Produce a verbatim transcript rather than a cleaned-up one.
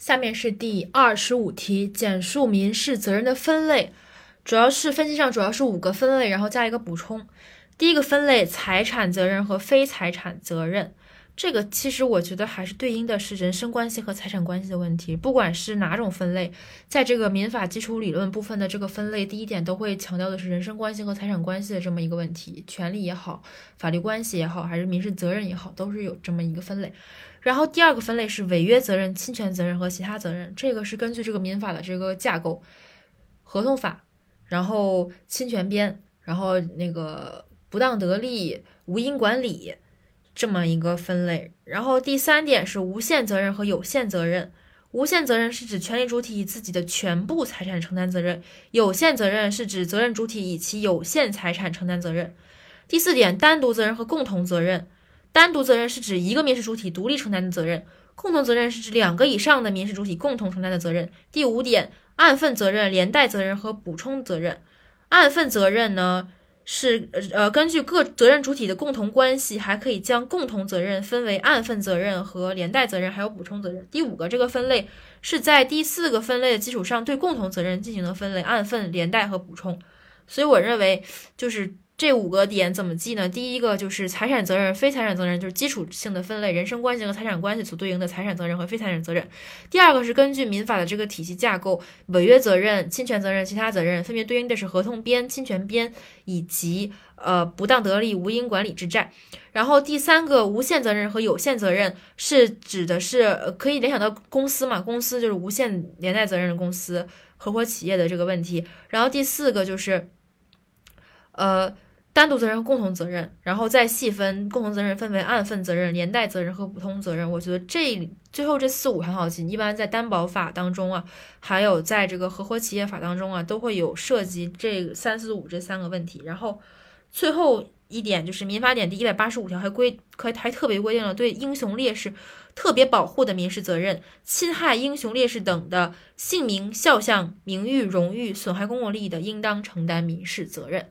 下面是第二十五题，简述民事责任的分类，主要是分析上主要是五个分类，然后加一个补充。第一个分类，财产责任和非财产责任，这个其实我觉得还是对应的是人身关系和财产关系的问题，不管是哪种分类，在这个民法基础理论部分的这个分类，第一点都会强调的是人身关系和财产关系的这么一个问题，权利也好，法律关系也好，还是民事责任也好，都是有这么一个分类。然后第二个分类是违约责任、侵权责任和其他责任，这个是根据这个民法的这个架构，合同法，然后侵权编，然后那个不当得利、无因管理这么一个分类。然后第三点是无限责任和有限责任，无限责任是指权利主体以自己的全部财产承担责任，有限责任是指责任主体以其有限财产承担责任。第四点，单独责任和共同责任，单独责任是指一个民事主体独立承担的责任，共同责任是指两个以上的民事主体共同承担的责任。第五点，按份责任、连带责任和补充责任。按份责任呢是呃根据各责任主体的共同关系，还可以将共同责任分为按份责任和连带责任还有补充责任。第五个这个分类是在第四个分类的基础上对共同责任进行了分类，按份、连带和补充。所以我认为就是这五个点怎么记呢？第一个就是财产责任、非财产责任，就是基础性的分类，人身关系和财产关系所对应的财产责任和非财产责任。第二个是根据民法的这个体系架构，违约责任、侵权责任、其他责任分别对应的是合同编、侵权编以及呃不当得利、无因管理之债。然后第三个无限责任和有限责任是指的是、呃、可以联想到公司嘛，公司就是无限连带责任的公司、合伙企业的这个问题。然后第四个就是呃。单独责任和共同责任，然后再细分，共同责任分为按份责任、连带责任和补充责任。我觉得这最后这四五很好记，一般在担保法当中啊，还有在这个合伙企业法当中啊，都会有涉及这三四五这三个问题。然后最后一点就是民法典第一百八十五条还规还还特别规定了对英雄烈士特别保护的民事责任，侵害英雄烈士等的姓名、肖像、名誉、荣誉、损害公共利益的，应当承担民事责任。